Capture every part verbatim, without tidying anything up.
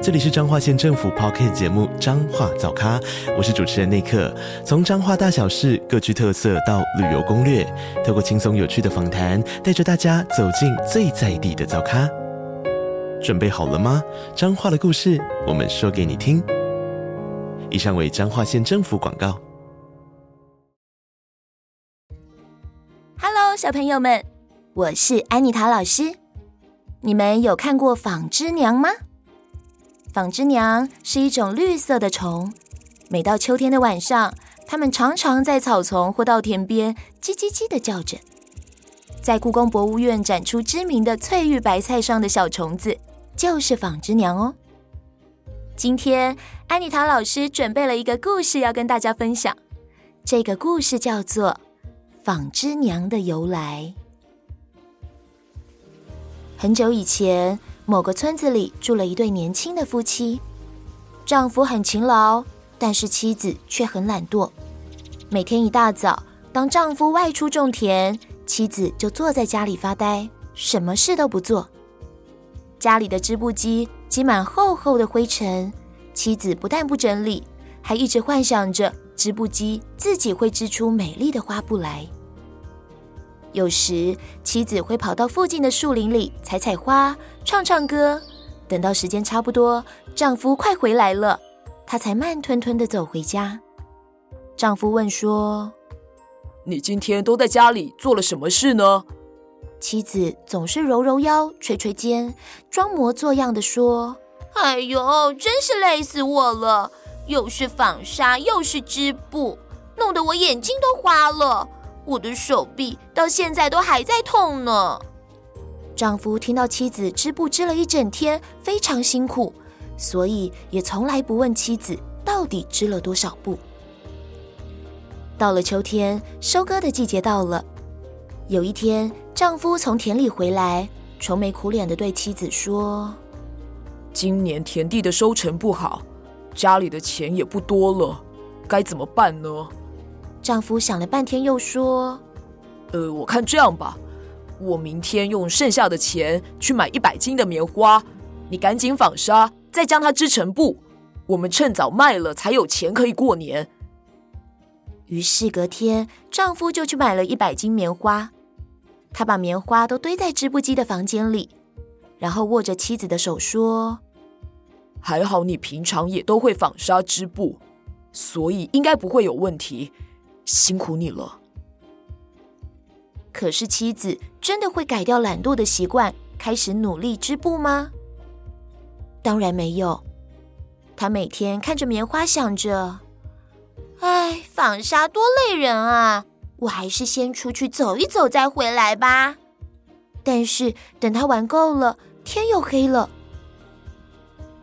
这里是彰化县政府 Podcast 节目《彰化早咖》，我是主持人内克。从彰化大小事各具特色到旅游攻略，透过轻松有趣的访谈，带着大家走进最在地的早咖。准备好了吗？彰化的故事，我们说给你听。以上为彰化县政府广告。Hello， 小朋友们，我是安妮塔老师。你们有看过纺织娘吗？纺织娘是一种绿色的虫，每到秋天的晚上，它们常常在草丛或稻田边叽叽叽地叫着。在故宫博物院展出知名的翠玉白菜上的小虫子，就是纺织娘哦。今天，安妮塔老师准备了一个故事要跟大家分享，这个故事叫做《纺织娘的由来》。很久以前，某个村子里住了一对年轻的夫妻，丈夫很勤劳，但是妻子却很懒惰。每天一大早，当丈夫外出种田，妻子就坐在家里发呆，什么事都不做。家里的织布机积满厚厚的灰尘，妻子不但不整理，还一直幻想着织布机自己会织出美丽的花布来。有时妻子会跑到附近的树林里采采花，唱唱歌，等到时间差不多，丈夫快回来了，她才慢吞吞地走回家。丈夫问说：“你今天都在家里做了什么事呢？”妻子总是揉揉腰，捶捶肩，装模作样地说：“哎呦，真是累死我了，又是纺纱又是织布，弄得我眼睛都花了，我的手臂到现在都还在痛呢。”丈夫听到妻子织布织了一整天，非常辛苦，所以也从来不问妻子到底织了多少布。到了秋天，收割的季节到了。有一天，丈夫从田里回来，愁眉苦脸地对妻子说：“今年田地的收成不好，家里的钱也不多了，该怎么办呢？”丈夫想了半天又说：“呃，我看这样吧，我明天用剩下的钱去买一百斤的棉花，你赶紧纺纱，再将它织成布，我们趁早卖了才有钱可以过年。”于是隔天，丈夫就去买了一百斤棉花，他把棉花都堆在织布机的房间里，然后握着妻子的手说：“还好你平常也都会纺纱织布，所以应该不会有问题，辛苦你了。”可是妻子真的会改掉懒惰的习惯，开始努力织布吗？当然没有。她每天看着棉花，想着：“哎，纺纱多累人啊，我还是先出去走一走再回来吧。”但是等她玩够了，天又黑了。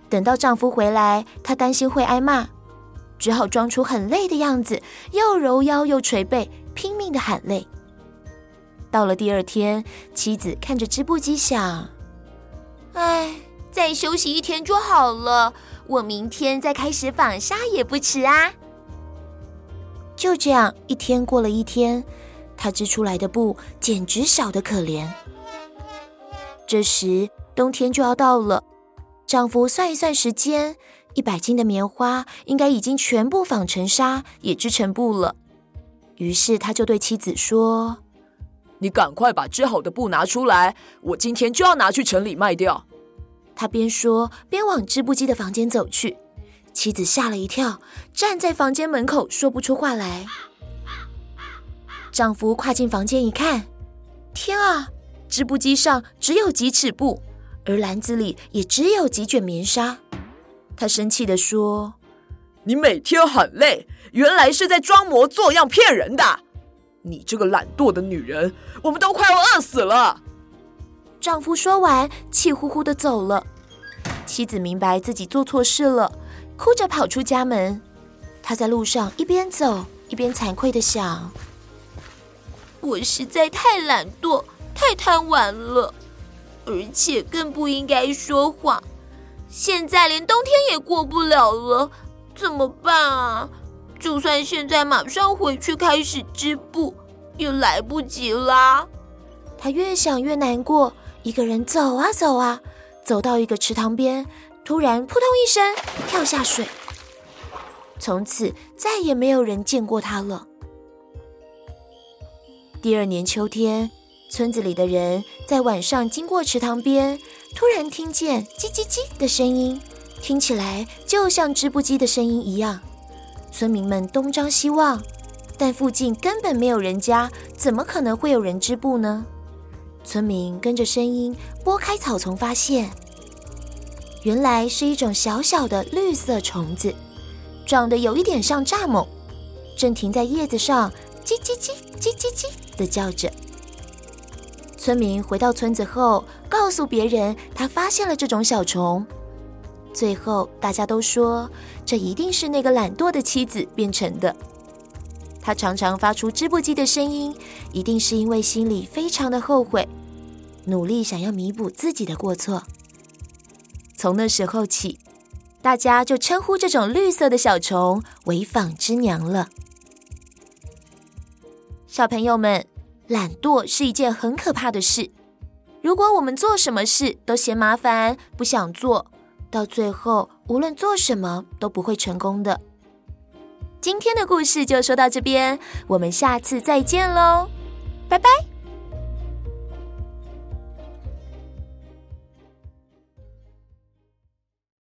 等到丈夫回来，她担心会挨骂，只好装出很累的样子，又揉腰又捶背，拼命地喊累。到了第二天，妻子看着织布机想：“哎，再休息一天就好了，我明天再开始纺纱也不迟啊。”就这样，一天过了一天，她织出来的布简直少得可怜。这时，冬天就要到了，丈夫算一算时间，一百斤的棉花应该已经全部纺成纱，也织成布了。于是他就对妻子说：“你赶快把织好的布拿出来，我今天就要拿去城里卖掉。”他边说边往织布机的房间走去，妻子吓了一跳，站在房间门口说不出话来。丈夫跨进房间一看，天啊，织布机上只有几尺布，而篮子里也只有几卷棉纱。他生气地说：“你每天很累，原来是在装模作样骗人的！你这个懒惰的女人，我们都快要饿死了！”丈夫说完，气呼呼地走了。妻子明白自己做错事了，哭着跑出家门。她在路上一边走，一边惭愧地想：“我实在太懒惰，太贪玩了，而且更不应该说谎。现在连冬天也过不了了，怎么办啊？就算现在马上回去开始织布，也来不及啦。他越想越难过，一个人走啊走啊，走到一个池塘边，突然扑通一声跳下水，从此再也没有人见过他了。第二年秋天，村子里的人在晚上经过池塘边，突然听见叽叽叽的声音，听起来就像织布机的声音一样。村民们东张西望，但附近根本没有人家，怎么可能会有人织布呢？村民跟着声音拨开草丛，发现原来是一种小小的绿色虫子，长得有一点像蚱蜢，正停在叶子上叽叽叽叽叽叽地叫着。村民回到村子后告诉别人他发现了这种小虫，最后大家都说这一定是那个懒惰的妻子变成的，他常常发出织布机的声音，一定是因为心里非常的后悔，努力想要弥补自己的过错。从那时候起，大家就称呼这种绿色的小虫为纺织娘了。小朋友们，懒惰是一件很可怕的事。如果我们做什么事都嫌麻烦，不想做，到最后无论做什么都不会成功的。今天的故事就说到这边，我们下次再见喽，拜拜。